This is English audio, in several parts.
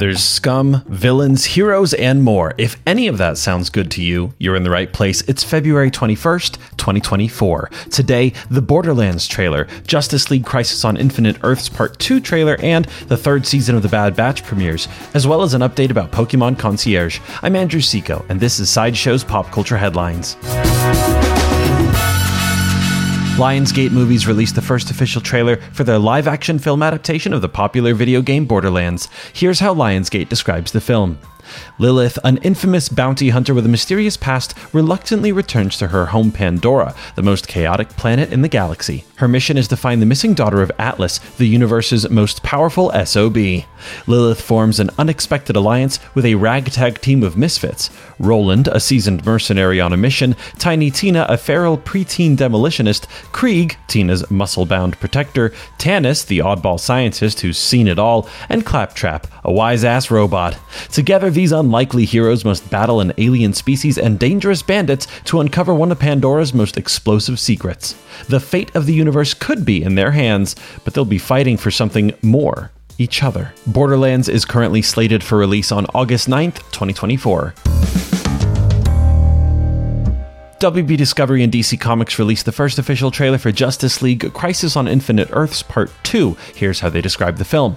There's scum, villains, heroes, and more. If any of that sounds good to you, you're in the right place. It's February 21st, 2024. Today, the Borderlands trailer, Justice League Crisis on Infinite Earths Part 2 trailer, and the third season of the Bad Batch premieres, as well as an update about Pokemon Concierge. I'm Andrew Seco, and this is Sideshow's Pop Culture Headlines. Lionsgate Movies released the first official trailer for their live-action film adaptation of the popular video game Borderlands. Here's how Lionsgate describes the film. Lilith, an infamous bounty hunter with a mysterious past, reluctantly returns to her home Pandora, the most chaotic planet in the galaxy. Her mission is to find the missing daughter of Atlas, the universe's most powerful SOB. Lilith forms an unexpected alliance with a ragtag team of misfits. Roland, a seasoned mercenary on a mission, Tiny Tina, a feral preteen demolitionist, Krieg, Tina's muscle-bound protector, Tannis, the oddball scientist who's seen it all, and Claptrap, a wise-ass robot. Together, these unlikely heroes must battle an alien species and dangerous bandits to uncover one of Pandora's most explosive secrets. The fate of the universe could be in their hands, but they'll be fighting for something more: each other. Borderlands is currently slated for release on August 9th, 2024. WB Discovery and DC Comics released the first official trailer for Justice League Crisis on Infinite Earths Part 2. Here's how they describe the film.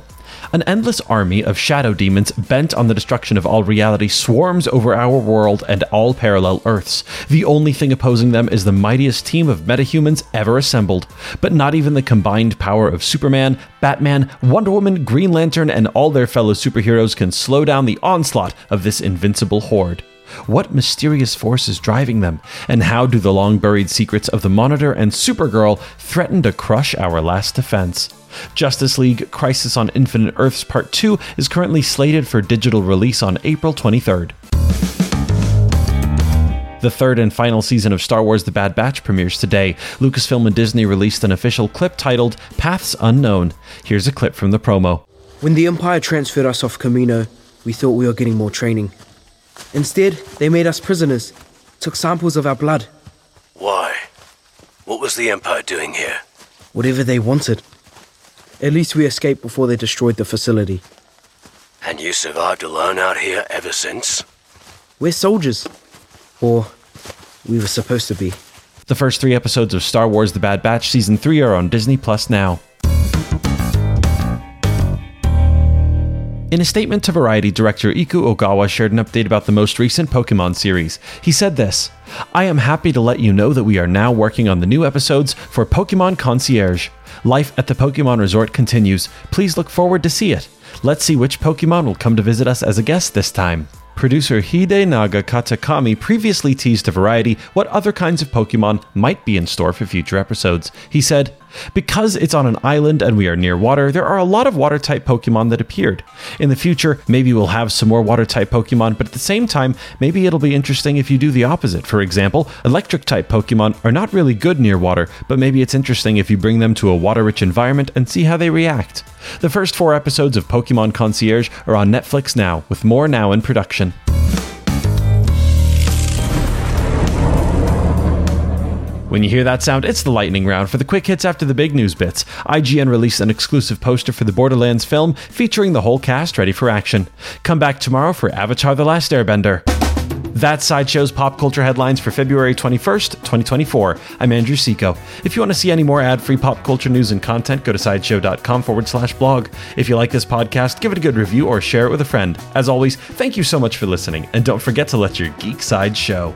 An endless army of shadow demons bent on the destruction of all reality swarms over our world and all parallel Earths. The only thing opposing them is the mightiest team of metahumans ever assembled. But not even the combined power of Superman, Batman, Wonder Woman, Green Lantern, and all their fellow superheroes can slow down the onslaught of this invincible horde. What mysterious force is driving them? And how do the long-buried secrets of the Monitor and Supergirl threaten to crush our last defense? Justice League Crisis on Infinite Earths Part 2 is currently slated for digital release on April 23rd. The third and final season of Star Wars The Bad Batch premieres today. Lucasfilm and Disney released an official clip titled Paths Unknown. Here's a clip from the promo. When the Empire transferred us off Kamino, we thought we were getting more training. Instead, they made us prisoners, took samples of our blood. Why? What was the Empire doing here? Whatever they wanted. At least we escaped before they destroyed the facility. And you survived alone out here ever since? We're soldiers. Or we were supposed to be. The first three episodes of Star Wars The Bad Batch Season 3 are on Disney Plus now. In a statement to Variety, director Iku Ogawa shared an update about the most recent Pokemon series. He said this, "I am happy to let you know that we are now working on the new episodes for Pokemon Concierge. Life at the Pokemon Resort continues. Please look forward to see it. Let's see which Pokemon will come to visit us as a guest this time." Producer Hidenaga Katakami previously teased to Variety what other kinds of Pokemon might be in store for future episodes. He said, "Because it's on an island and we are near water, there are a lot of water-type Pokemon that appeared. In the future, maybe we'll have some more water-type Pokemon, but at the same time, maybe it'll be interesting if you do the opposite. For example, electric-type Pokemon are not really good near water, but maybe it's interesting if you bring them to a water-rich environment and see how they react." The first four episodes of Pokemon Concierge are on Netflix now, with more now in production. When you hear that sound, it's the lightning round for the quick hits after the big news bits. IGN released an exclusive poster for the Borderlands film featuring the whole cast ready for action. Come back tomorrow for Avatar The Last Airbender. That's Sideshow's Pop Culture Headlines for February 21st, 2024. I'm Andrew Seco. If you want to see any more ad-free pop culture news and content, go to sideshow.com/blog. If you like this podcast, give it a good review or share it with a friend. As always, thank you so much for listening, and don't forget to let your geek side show.